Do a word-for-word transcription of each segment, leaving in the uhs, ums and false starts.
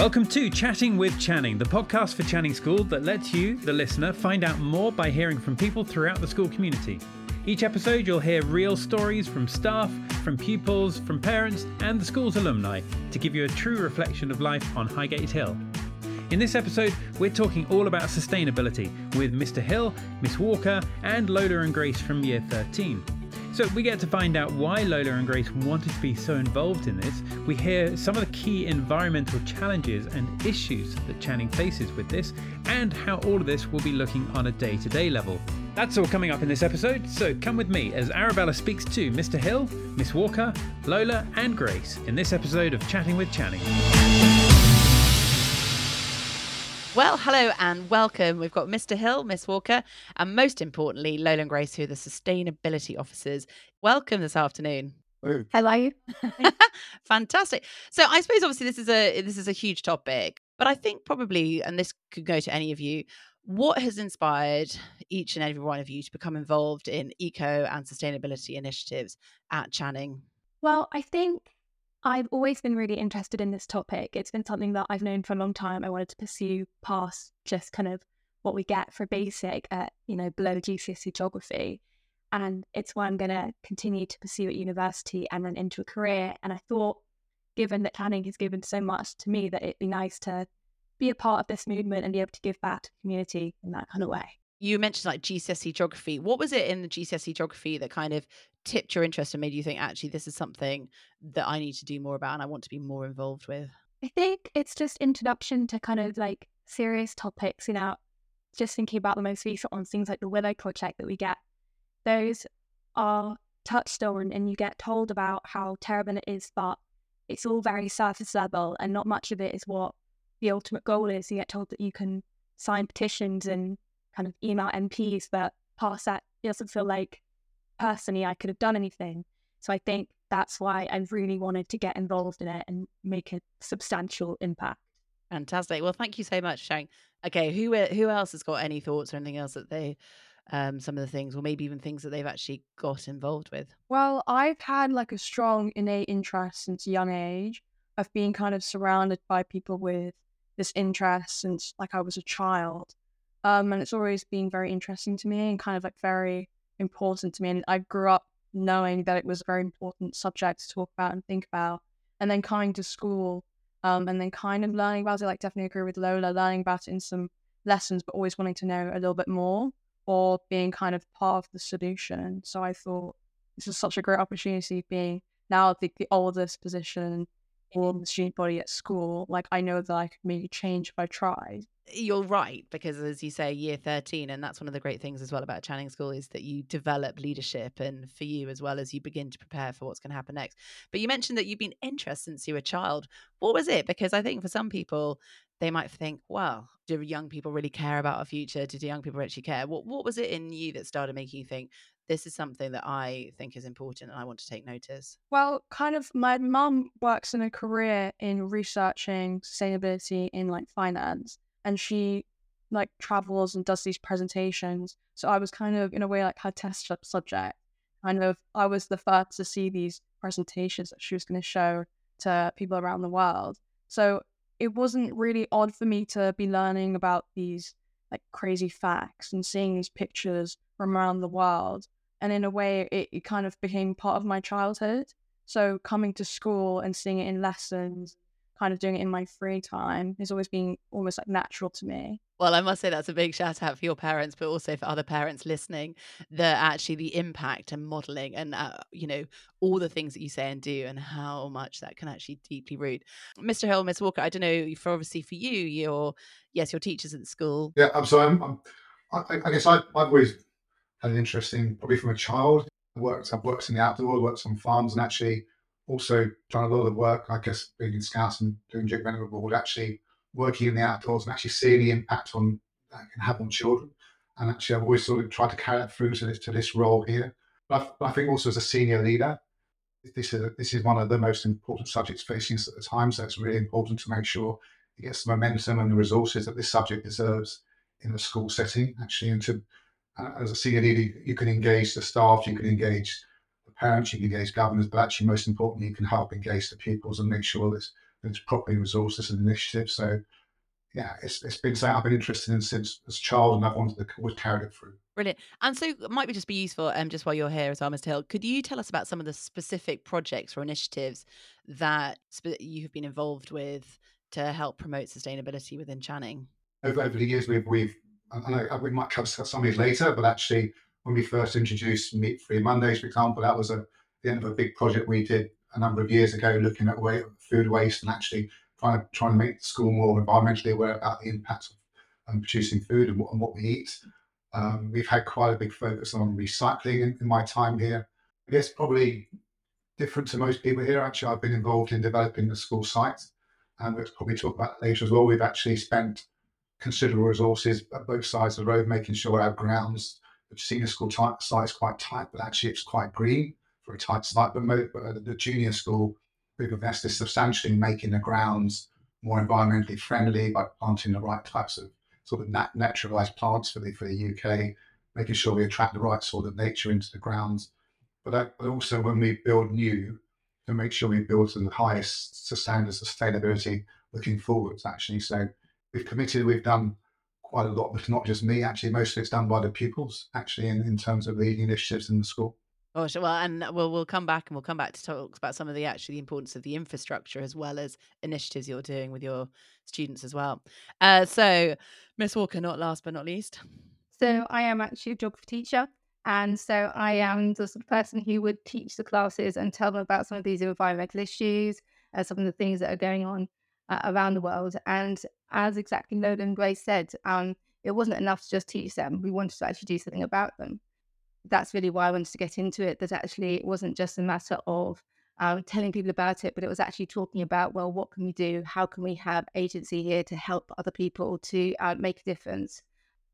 Welcome to Chatting with Channing, the podcast for Channing School that lets you, the listener, find out more by hearing from people throughout the school community. Each episode you'll hear real stories from staff, from pupils, from parents and the school's alumni to give you a true reflection of life on Highgate Hill. In this episode, we're talking all about sustainability with Mister Hill, Miss Walker and Lola and Grace from Year thirteen. So we get to find out why Lola and Grace wanted to be so involved in this. We hear some of the key environmental challenges and issues that Channing faces with this, and how all of this will be looking on a day-to-day level. That's all coming up in this episode, so come with me as Arabella speaks to Mister Hill, Miss Walker, Lola and Grace in this episode of Chatting with Channing. Well, hello and welcome. We've got Mister Hill, Miss Walker, and most importantly, Lola and Grace, who are the sustainability officers. Welcome this afternoon. Hello. How are you? Fantastic. So I suppose obviously this is a this is a huge topic, but I think probably, and this could go to any of you, what has inspired each and every one of you to become involved in eco and sustainability initiatives at Channing? Well, I think I've always been really interested in this topic. It's been something that I've known for a long time. I wanted to pursue past just kind of what we get for basic at, you know, below G C S E geography. And it's what I'm going to continue to pursue at university and then into a career. And I thought, given that Channing has given so much to me, that it'd be nice to be a part of this movement and be able to give back to the community in that kind of way. You mentioned like G C S E geography. What was it in the G C S E geography that kind of tipped your interest and made you think, actually, this is something that I need to do more about and I want to be more involved with? I think it's just introduction to kind of like serious topics, you know, just thinking about the most recent ones, things like the Willow Project that we get. Those are touched on and you get told about how terrible it is, but it's all very surface level and not much of it is what the ultimate goal is. You get told that you can sign petitions and kind of email M Ps, but past that, it doesn't feel like personally I could have done anything. So I think that's why I really wanted to get involved in it and make a substantial impact. Fantastic. Well, thank you so much, Shang. Okay, who who else has got any thoughts or anything else that they, um, some of the things, or maybe even things that they've actually got involved with? Well, I've had like a strong innate interest since a young age of being kind of surrounded by people with this interest since like I was a child. Um, and it's always been very interesting to me and kind of like very important to me. And I grew up knowing that it was a very important subject to talk about and think about. And then coming to school um, and then kind of learning about it, like definitely agree with Lola, learning about it in some lessons, but always wanting to know a little bit more or being kind of part of the solution. So I thought this is such a great opportunity being now the, the oldest position or the student body at school. Like I know that I could make a change if I tried. You're right, because as you say, year thirteen, and that's one of the great things as well about Channing School is that you develop leadership, and for you as well as you begin to prepare for what's going to happen next. But you mentioned that you've been interested since you were a child. What was it? Because I think for some people, they might think, well, do young people really care about our future? Do young people actually care? What What was it in you that started making you think, this is something that I think is important and I want to take notice? Well, kind of my mum works in a career in researching sustainability in like finance. And she like travels and does these presentations. So I was kind of in a way like her test subject. Kind of I was the first to see these presentations that she was going to show to people around the world. So it wasn't really odd for me to be learning about these like crazy facts and seeing these pictures from around the world. And in a way it, it kind of became part of my childhood. So coming to school and seeing it in lessons, kind of doing it in my free time, has always been almost like natural to me. Well, I must say that's a big shout out for your parents, but also for other parents listening, that actually the impact and modelling and, uh, you know, all the things that you say and do and how much that can actually deeply root. Mister Hill, Miss Walker, I don't know, for obviously for you, your, yes, your teachers at school. Yeah, absolutely. I'm, I'm, I, I guess I, I've always had an interest in, probably from a child, I worked, I've worked in the outdoors, worked on farms and actually also done a lot of work, I guess, being in Scouts and doing Duke of Edinburgh Board, actually working in the outdoors and actually seeing the impact on that can have on children. And actually, I've always sort of tried to carry that through to this, to this role here. But I, I think also as a senior leader, this is this is one of the most important subjects facing us at the time. So it's really important to make sure it gets the momentum and the resources that this subject deserves in the school setting. Actually, and to, uh, as a senior leader, you can engage the staff, you can engage parents, you can engage governors, but actually most importantly, you can help engage the pupils and make sure this and it's property resources and initiatives. So yeah, it's it's been something I've been interested in since as a child, and I've wanted to always carry it through. Brilliant. And so it might be just be useful, um, just while you're here as well, Mister Hill, could you tell us about some of the specific projects or initiatives that sp- you have been involved with to help promote sustainability within Channing? Over, over the years, we've, we've I know we might cover some of these later, but actually when we first introduced Meat-Free Mondays, for example, that was a, the end of a big project we did a number of years ago, looking at way, food waste and actually trying to, trying to make the school more environmentally aware about the impact of um, producing food and what, and what we eat. Um, we've had quite a big focus on recycling in, in my time here. I guess probably different to most people here, actually, I've been involved in developing the school site, and we'll probably talk about that later as well. We've actually spent considerable resources at both sides of the road, making sure our grounds, the senior school type site is quite tight, but actually it's quite green for a tight site. But most, uh, the junior school, we've invested substantially in making the grounds more environmentally friendly by planting the right types of sort of nat- naturalised plants for the for the U K, making sure we attract the right sort of nature into the grounds. But, that, but also when we build new, to make sure we build to the highest standards of sustainability looking forwards, actually. So we've committed, we've done quite a lot, but not just me, actually. Most of it's done by the pupils, actually, in, in terms of leading initiatives in the school. Oh, well, and we'll, we'll come back and we'll come back to talk about some of the actually the importance of the infrastructure as well as initiatives you're doing with your students as well. Uh, so, Miss Walker, not last but not least. So I am actually a geography teacher. And so I am the sort of person who would teach the classes and tell them about some of these environmental issues and some of the things that are going on uh, around the world. And as exactly Logan Grace said, um, it wasn't enough to just teach them. We wanted to actually do something about them. That's really why I wanted to get into it, that actually it wasn't just a matter of um, telling people about it, but it was actually talking about, well, what can we do? How can we have agency here to help other people to uh, make a difference?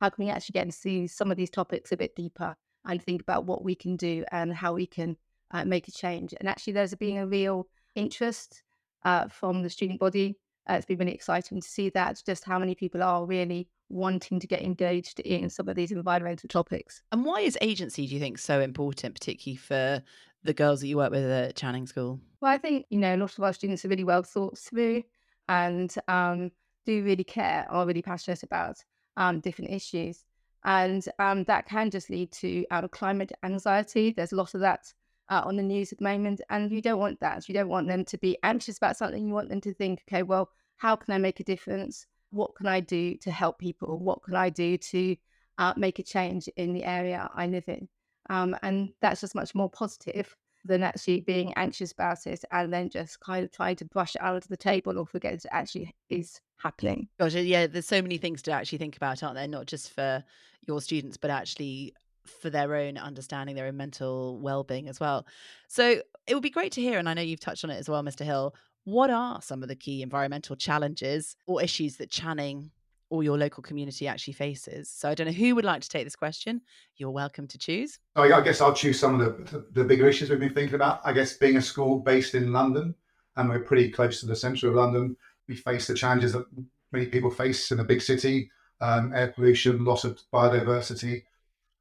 How can we actually get to see some of these topics a bit deeper and think about what we can do and how we can uh, make a change? And actually there's been a real interest uh, from the student body. Uh, it's been really exciting to see that, just how many people are really wanting to get engaged in some of these environmental topics. And why is agency, do you think, so important, particularly for the girls that you work with at Channing School? Well, I think, you know, a lot of our students are really well thought through and um, do really care, are really passionate about um, different issues. And um, that can just lead to um, climate anxiety. There's a lot of that uh, on the news at the moment. And you don't want that. You don't want them to be anxious about something. You want them to think, okay, well, how can I make a difference? What can I do to help people? What can I do to uh, make a change in the area I live in? Um, and that's just much more positive than actually being anxious about it and then just kind of trying to brush it out of the table or forget it actually is happening. Gosh, yeah, there's so many things to actually think about, aren't there? Not just for your students, but actually for their own understanding, their own mental well-being as well. So it would be great to hear, and I know you've touched on it as well, Mister Hill, what are some of the key environmental challenges or issues that Channing or your local community actually faces? So I don't know who would like to take this question. You're welcome to choose. Oh, yeah, I guess I'll choose some of the, the bigger issues we've been thinking about. I guess being a school based in London, and we're pretty close to the centre of London, we face the challenges that many people face in a big city, um, air pollution, loss of biodiversity.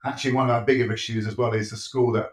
Actually, one of our bigger issues as well is the school that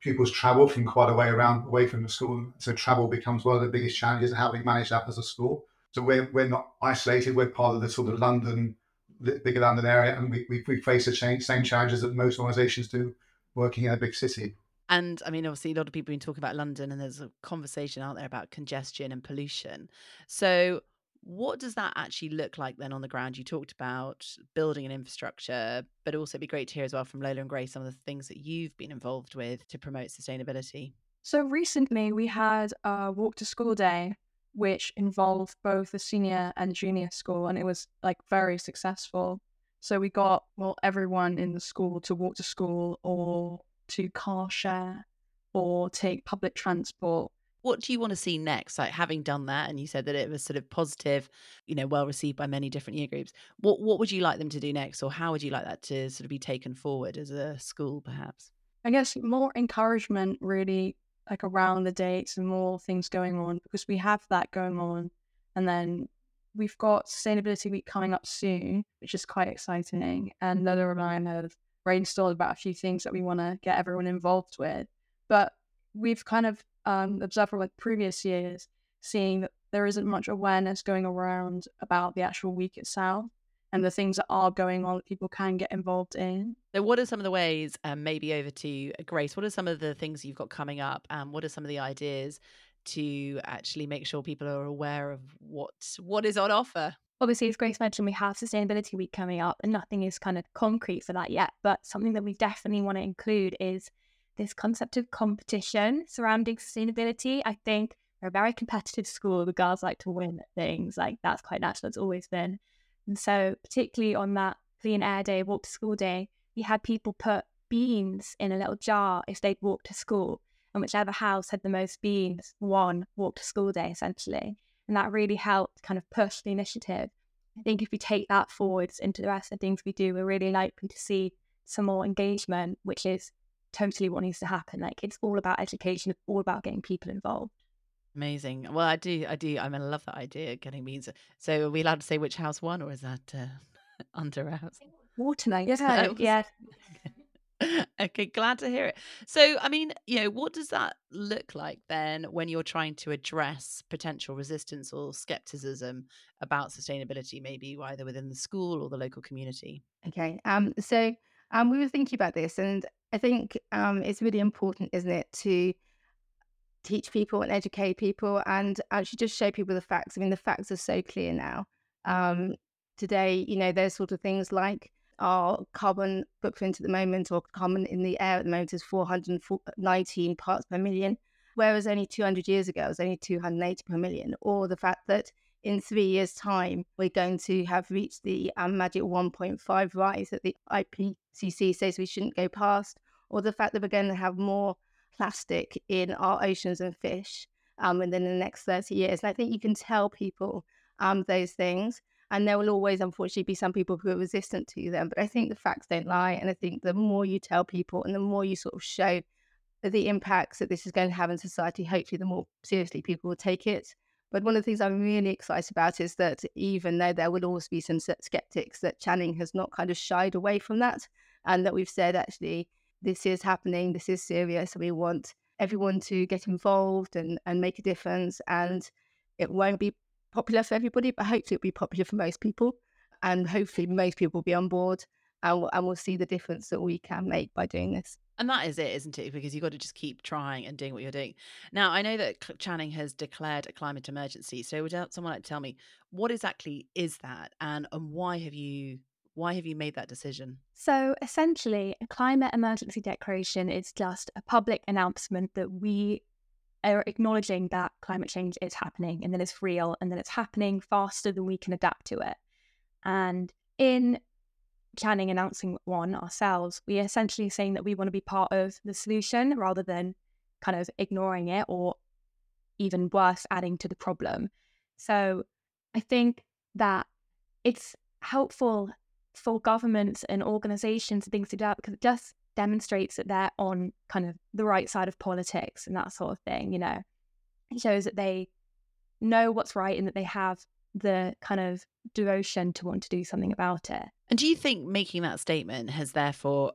pupils travel from quite a way around away from the school, so travel becomes one of the biggest challenges and how we manage that as a school. So we're we're not isolated, we're part of the sort of London, bigger London area, and we we, we face the change, same challenges that most organisations do working in a big city. And I mean, obviously a lot of people have been talking about London, and there's a conversation out there about congestion and pollution. So what does that actually look like then on the ground? You talked about building an infrastructure, but also it'd be great to hear as well from Lola and Grace some of the things that you've been involved with to promote sustainability. So recently we had a walk to school day, which involved both the senior and junior school, and it was like very successful. So we got, well, everyone in the school to walk to school or to car share or take public transport. What do you want to see next? Like, having done that, and you said that it was sort of positive, you know, well received by many different year groups. What what would you like them to do next, or how would you like that to sort of be taken forward as a school, perhaps? I guess more encouragement, really, like around the dates and more things going on, because we have that going on, and then we've got Sustainability Week coming up soon, which is quite exciting. And Lola and I have brainstormed about a few things that we want to get everyone involved with, but we've kind of Um, observed from like previous years, seeing that there isn't much awareness going around about the actual week itself and the things that are going on that people can get involved in. So what are some of the ways, um, maybe over to Grace, what are some of the things you've got coming up and what are some of the ideas to actually make sure people are aware of what what is on offer? Obviously, as Grace mentioned, we have Sustainability Week coming up and nothing is kind of concrete for that yet. But something that we definitely want to include is this concept of competition surrounding sustainability. I think we're a very competitive school. The girls like to win things. Like, that's quite natural. It's always been. And so particularly on that clean air day, walk to school day, you had people put beans in a little jar if they'd walked to school. And whichever house had the most beans won walk to school day, essentially. And that really helped kind of push the initiative. I think if we take that forwards into the rest of the things we do, we're really likely to see some more engagement, which is totally what needs to happen. Like, it's all about education, it's all about getting people involved. Amazing. Well, I do, I do. I mean, I love that idea, getting beans. So are we allowed to say which house won, or is that uh, under house? Waterloo. Yeah. yeah. Okay, glad to hear it. So, I mean, you know, what does that look like then when you're trying to address potential resistance or skepticism about sustainability, maybe either within the school or the local community? Okay, um, so um, we were thinking about this, and I think um, it's really important, isn't it, to teach people and educate people and actually just show people the facts. I mean, the facts are so clear now. Um, today, you know, there's sort of things like our carbon footprint at the moment, or carbon in the air at the moment, is four hundred nineteen parts per million, whereas only two hundred years ago it was only two hundred eighty per million, or the fact that in three years' time we're going to have reached the um, magic one point five rise that the I P C C says we shouldn't go past, or the fact that we're going to have more plastic in our oceans and fish um, within the next thirty years. And I think you can tell people um, those things. And there will always, unfortunately, be some people who are resistant to them. But I think the facts don't lie. And I think the more you tell people and the more you sort of show the impacts that this is going to have in society, hopefully the more seriously people will take it. But one of the things I'm really excited about is that even though there will always be some skeptics, that Channing has not kind of shied away from that. And that we've said, actually, this is happening. This is serious. We want everyone to get involved and, and make a difference. And it won't be popular for everybody, but hopefully it'll be popular for most people, and hopefully most people will be on board and we'll, and we'll see the difference that we can make by doing this. And that is it, isn't it? Because you've got to just keep trying and doing what you're doing. Now, I know that Channing has declared a climate emergency, so would someone like to tell me what exactly is that, and, and why have you why have you made that decision? So essentially, a climate emergency declaration is just a public announcement that we are acknowledging that climate change is happening and that it's real and that it's happening faster than we can adapt to it. And in Channing announcing one ourselves, we are essentially saying that we want to be part of the solution rather than kind of ignoring it, or even worse, adding to the problem. So I think that it's helpful for governments and organisations and things to do that, because it just demonstrates that they're on kind of the right side of politics and that sort of thing. You know, it shows that they know what's right and that they have the kind of devotion to want to do something about it. And do you think making that statement has therefore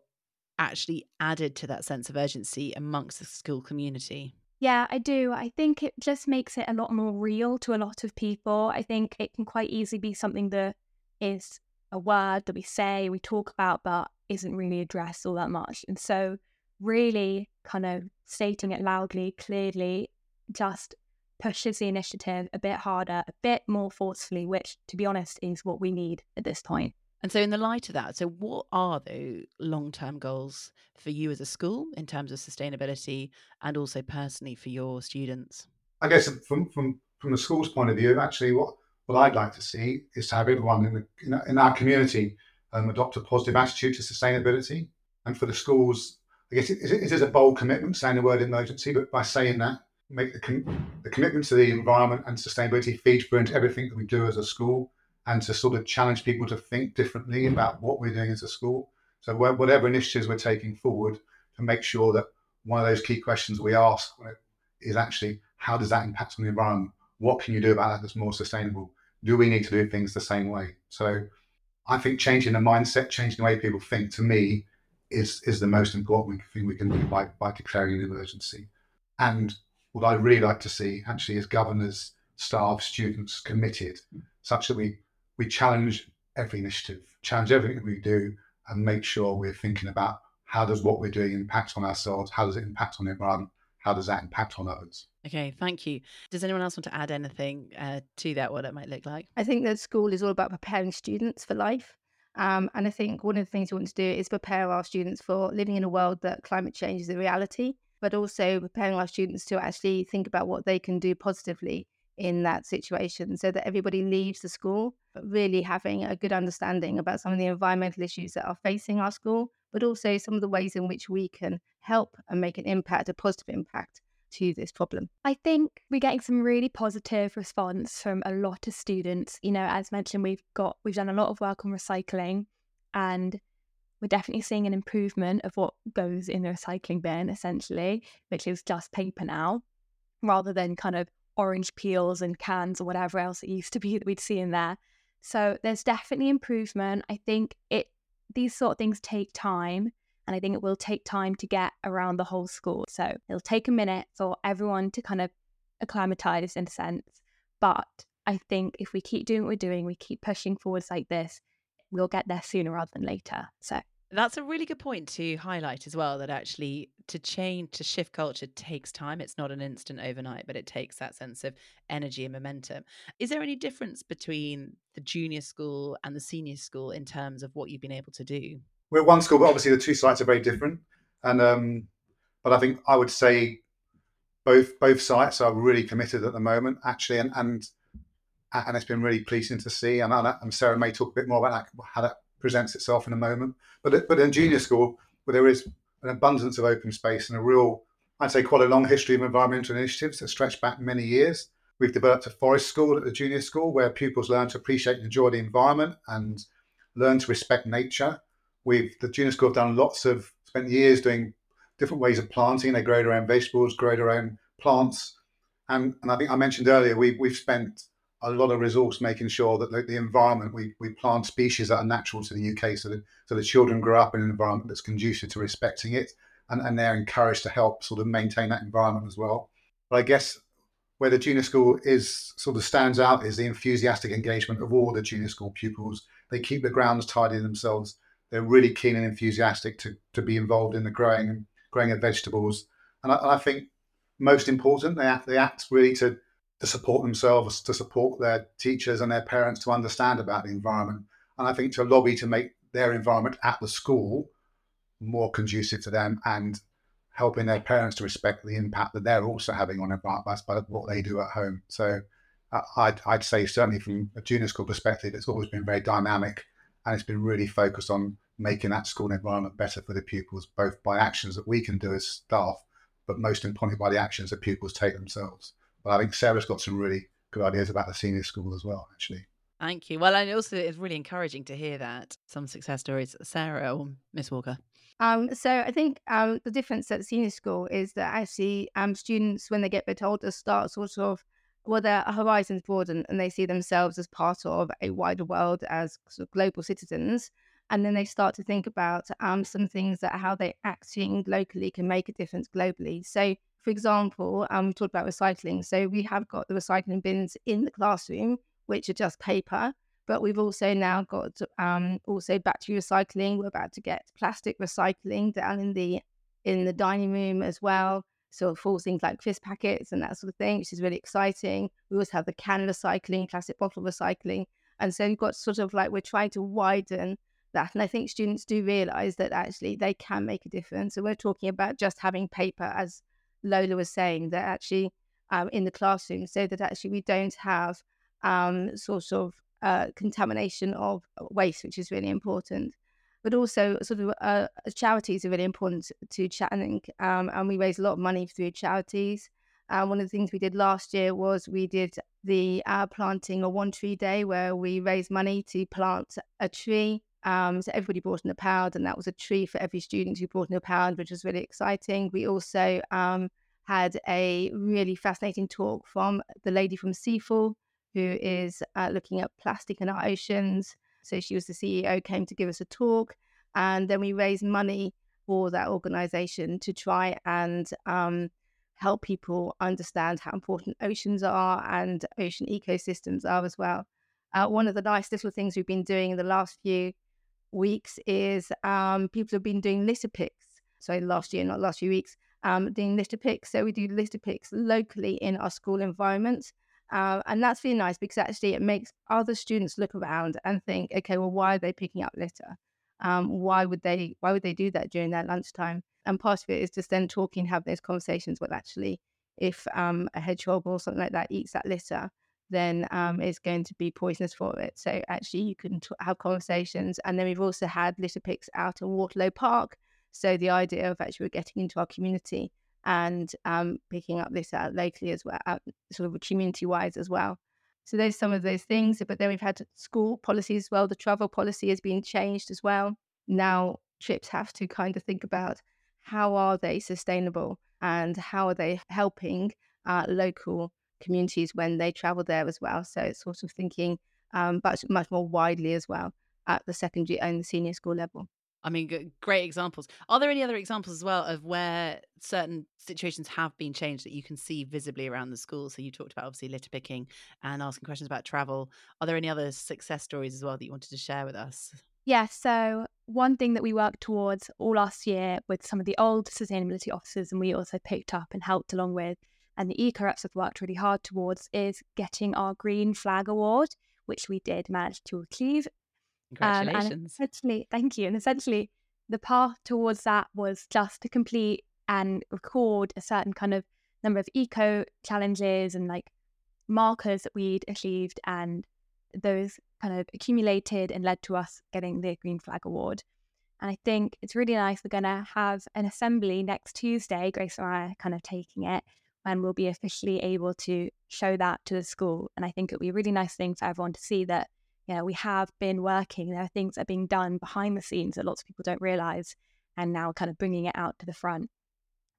actually added to that sense of urgency amongst the school community? Yeah, I do. I think it just makes it a lot more real to a lot of people. I think it can quite easily be something that is a word that we say, we talk about, but isn't really addressed all that much. And so really kind of stating it loudly, clearly, just pushes the initiative a bit harder, a bit more forcefully, which, to be honest, is what we need at this point. And so in the light of that, so what are the long-term goals for you as a school in terms of sustainability, and also personally for your students? I guess from from, from the school's point of view, actually what, what I'd like to see is to have everyone in the, in our community Um, adopt a positive attitude to sustainability. And for the schools, I guess it, it is a bold commitment, saying the word emergency, but by saying that, make the, com- the commitment to the environment and sustainability feed through into everything that we do as a school, and to sort of challenge people to think differently about what we're doing as a school. So whatever initiatives we're taking forward, to make sure that one of those key questions we ask is actually, how does that impact on the environment? What can you do about that that's more sustainable? Do we need to do things the same way? So I think changing the mindset, changing the way people think, to me, is is the most important thing we can do by, by declaring an emergency. And what I'd really like to see, actually, is governors staff, students committed, such that we we challenge every initiative, challenge everything we do, and make sure we're thinking about how does what we're doing impact on ourselves, how does it impact on everyone, how does that impact on others. Okay, thank you. Does anyone else want to add anything uh, to that, what it might look like? I think that school is all about preparing students for life. Um, and I think one of the things we want to do is prepare our students for living in a world that climate change is a reality, but also preparing our students to actually think about what they can do positively in that situation, so that everybody leaves the school really having a good understanding about some of the environmental issues that are facing our school, but also some of the ways in which we can help and make an impact, a positive impact to this problem. I think we're getting some really positive response from a lot of students. You know, as mentioned, we've got, we've done a lot of work on recycling, and we're definitely seeing an improvement of what goes in the recycling bin, essentially, which is just paper now, rather than kind of orange peels and cans or whatever else it used to be that we'd see in there. So there's definitely improvement. I think it these sort of things take time, and I think it will take time to get around the whole school. So it'll take a minute for everyone to kind of acclimatise in a sense. But I think if we keep doing what we're doing, we keep pushing forwards like this, we'll get there sooner rather than later. So that's a really good point to highlight as well, that actually to change, to shift culture takes time. It's not an instant overnight, but it takes that sense of energy and momentum. Is there any difference between the junior school and the senior school in terms of what you've been able to do? We're one school, but obviously the two sites are very different. And um, but I think I would say both both sites are really committed at the moment, actually, and and, and it's been really pleasing to see. And, and Sarah may talk a bit more about that, how that presents itself in a moment. But but in junior school, where there is an abundance of open space and a real, I'd say quite a long history of environmental initiatives that stretch back many years. We've developed a forest school at the junior school where pupils learn to appreciate and enjoy the environment and learn to respect nature. We've, the junior school have done lots of, spent years doing different ways of planting. They grow their own vegetables, grow their own plants. And, and I think I mentioned earlier, we, we've spent a lot of resource making sure that the, the environment, we, we plant species that are natural to the U K, so that so the children grow up in an environment that's conducive to respecting it, and, and they're encouraged to help sort of maintain that environment as well. But I guess where the junior school is sort of stands out is the enthusiastic engagement of all the junior school pupils. They keep the grounds tidy themselves. They're really keen and enthusiastic to, to be involved in the growing growing of vegetables. And I, I think most important, they act, they act really to to support themselves, to support their teachers and their parents to understand about the environment. And I think to lobby to make their environment at the school more conducive to them, and helping their parents to respect the impact that they're also having on their environment by what they do at home. So I'd, I'd say certainly from a junior school perspective, it's always been very dynamic, and it's been really focused on making that school environment better for the pupils, both by actions that we can do as staff, but most importantly by the actions that pupils take themselves. But I think Sarah's got some really good ideas about the senior school as well, actually. Thank you. Well, and also it's really encouraging to hear that. Some success stories. Sarah or Miss Walker? Um, so I think um, the difference at senior school is that actually um, students, when they get a bit older, start sort of, well, their horizons broaden and they see themselves as part of a wider world, as sort of global citizens. And then they start to think about um, some things that how they acting locally can make a difference globally. So, for example, um, we talked about recycling. So we have got the recycling bins in the classroom, which are just paper, but we've also now got um, also battery recycling. We're about to get plastic recycling down in the in the dining room as well. So it falls things like crisp packets and that sort of thing, which is really exciting. We also have the can recycling, plastic bottle recycling. And so we've got sort of like, we're trying to widen that. And I think students do realise that actually they can make a difference. So we're talking about just having paper, as Lola was saying, that actually um, in the classroom, so that actually we don't have um, sort of uh, contamination of waste, which is really important. But also sort of uh, charities are really important to Channing, um, and we raise a lot of money through charities. Uh, one of the things we did last year was we did the uh, planting a one tree day, where we raised money to plant a tree. Um, so everybody brought in a pound, and that was a tree for every student who brought in a pound, which was really exciting. We also um, had a really fascinating talk from the lady from Seafall, who is uh, looking at plastic in our oceans. So she was the C E O, came to give us a talk, and then we raised money for that organisation to try and um, help people understand how important oceans are and ocean ecosystems are as well. Uh, one of the nice little things we've been doing in the last few weeks is um, people have been doing litter picks. So last year, not last few weeks, um, doing litter picks. So we do litter picks locally in our school environment. Uh, and that's really nice because actually it makes other students look around and think, okay, well, why are they picking up litter? Um, why would they why would they do that during their lunchtime? And part of it is just then talking, have those conversations. Well, actually, if um, a hedgehog or something like that eats that litter, then um, it's going to be poisonous for it. So actually you can t- have conversations. And then we've also had litter picks out in Waterloo Park. So the idea of actually getting into our community and um, picking up litter out locally as well, out, sort of community-wise as well. So those some of those things. But then we've had school policies as well. The travel policy has been changed as well. Now trips have to kind of think about how are they sustainable and how are they helping uh, local communities when they travel there as well. So it's sort of thinking um, much, much more widely as well at the secondary and the senior school level. I mean, great examples. Are there any other examples as well of where certain situations have been changed that you can see visibly around the school? So you talked about obviously litter picking and asking questions about travel. Are there any other success stories as well that you wanted to share with us? Yeah, so one thing that we worked towards all last year with some of the old sustainability officers, and we also picked up and helped along with, and the eco reps have worked really hard towards, is getting our Green Flag Award, which we did manage to achieve. Congratulations. Um, essentially, thank you. And essentially, the path towards that was just to complete and record a certain kind of number of eco challenges and like markers that we'd achieved, and those kind of accumulated and led to us getting the Green Flag Award. And I think it's really nice. We're going to have an assembly next Tuesday, Grace and I are kind of taking it, and we'll be officially able to show that to the school. And I think it'll be a really nice thing for everyone to see that, you know, we have been working. There are things that are being done behind the scenes that lots of people don't realise, and now kind of bringing it out to the front.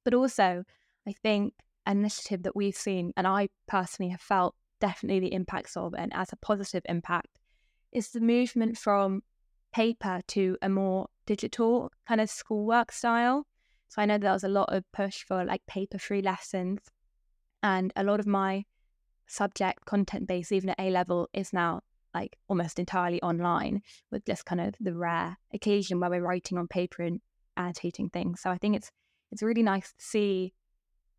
But also, I think an initiative that we've seen, and I personally have felt definitely the impacts of, and as a positive impact, is the movement from paper to a more digital kind of schoolwork style. So I know there was a lot of push for like paper-free lessons, and a lot of my subject content-based, even at A-level, is now like almost entirely online, with just kind of the rare occasion where we're writing on paper and annotating things. So I think it's it's really nice to see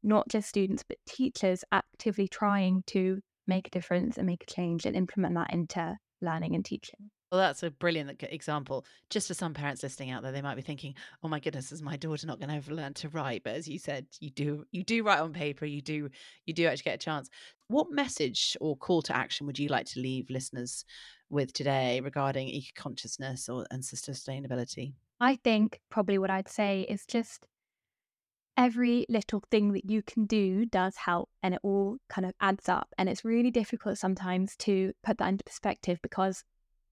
not just students but teachers actively trying to make a difference and make a change and implement that into learning and teaching. Well, that's a brilliant example. Just for some parents listening out there, they might be thinking, oh my goodness, is my daughter not going to ever learn to write? But as you said, you do you do write on paper, you do you do actually get a chance. What message or call to action would you like to leave listeners with today regarding eco-consciousness or and sustainability? I think probably what I'd say is just every little thing that you can do does help, and it all kind of adds up. And it's really difficult sometimes to put that into perspective because,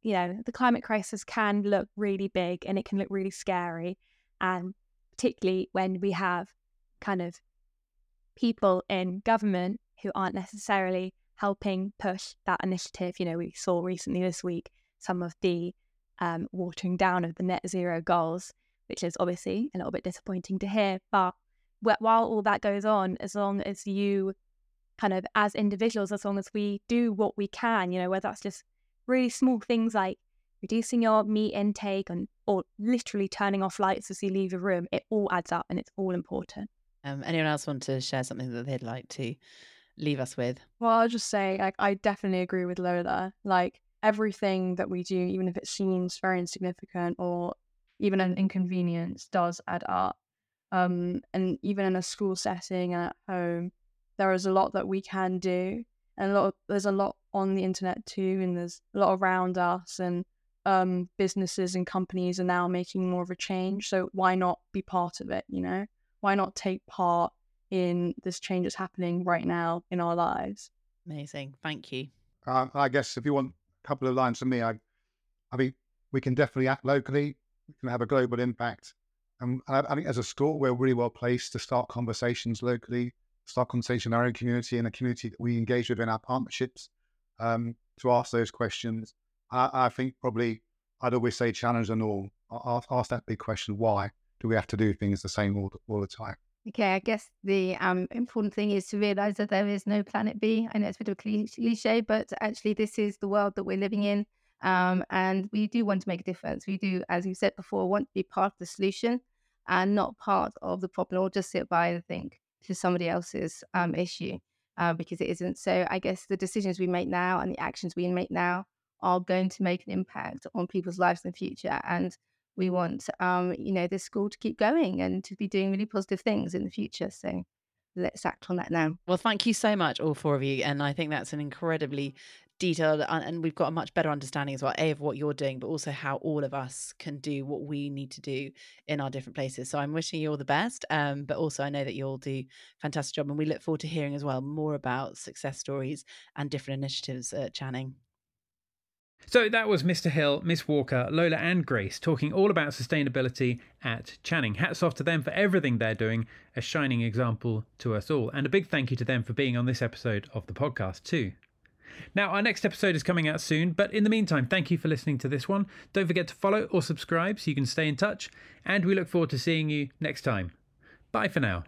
you know, the climate crisis can look really big and it can look really scary. And particularly when we have kind of people in government who aren't necessarily helping push that initiative. You know, we saw recently this week some of the um, watering down of the net zero goals, which is obviously a little bit disappointing to hear. But while all that goes on, as long as you kind of, as individuals, as long as we do what we can, you know, whether that's just really small things like reducing your meat intake and or literally turning off lights as you leave a room, it all adds up and it's all important. Um, anyone else want to share something that they'd like to leave us with? Well, I'll just say, like, I definitely agree with Lola. Like, everything that we do, even if it seems very insignificant or even an inconvenience, does add up. Um, and even in a school setting and at home, there is a lot that we can do. And a lot of, there's a lot on the internet too, and there's a lot around us, and um, businesses and companies are now making more of a change. So why not be part of it, you know? Why not take part in this change that's happening right now in our lives? Amazing. Thank you. Uh, I guess if you want a couple of lines from me, I, I mean, we can definitely act locally. We can have a global impact. And I, I think as a school, we're really well placed to start conversations locally, start conversation in our own community and a community that we engage with in our partnerships, um, to ask those questions. I, I think probably I'd always say challenge and all. Ask, ask that big question, why do we have to do things the same all, all the time? Okay, I guess the um, important thing is to realise that there is no planet B. I know it's a bit of a cliche, but actually this is the world that we're living in. Um, and we do want to make a difference. We do, as you said before, want to be part of the solution and not part of the problem, or just sit by and think to somebody else's um, issue, uh, because it isn't. So I guess the decisions we make now and the actions we make now are going to make an impact on people's lives in the future. And we want, um, you know, this school to keep going and to be doing really positive things in the future. So let's act on that now. Well, thank you so much, all four of you. And I think that's an incredibly detailed, and we've got a much better understanding as well, A, of what you're doing, but also how all of us can do what we need to do in our different places. So I'm wishing you all the best, um, but also I know that you'll do a fantastic job, and we look forward to hearing as well more about success stories and different initiatives at Channing. So that was Mister Hill, Miss Walker, Lola and Grace talking all about sustainability at Channing. Hats off to them for everything they're doing, a shining example to us all. And a big thank you to them for being on this episode of the podcast too. Now, our next episode is coming out soon, but in the meantime, thank you for listening to this one. Don't forget to follow or subscribe so you can stay in touch, and we look forward to seeing you next time. Bye for now.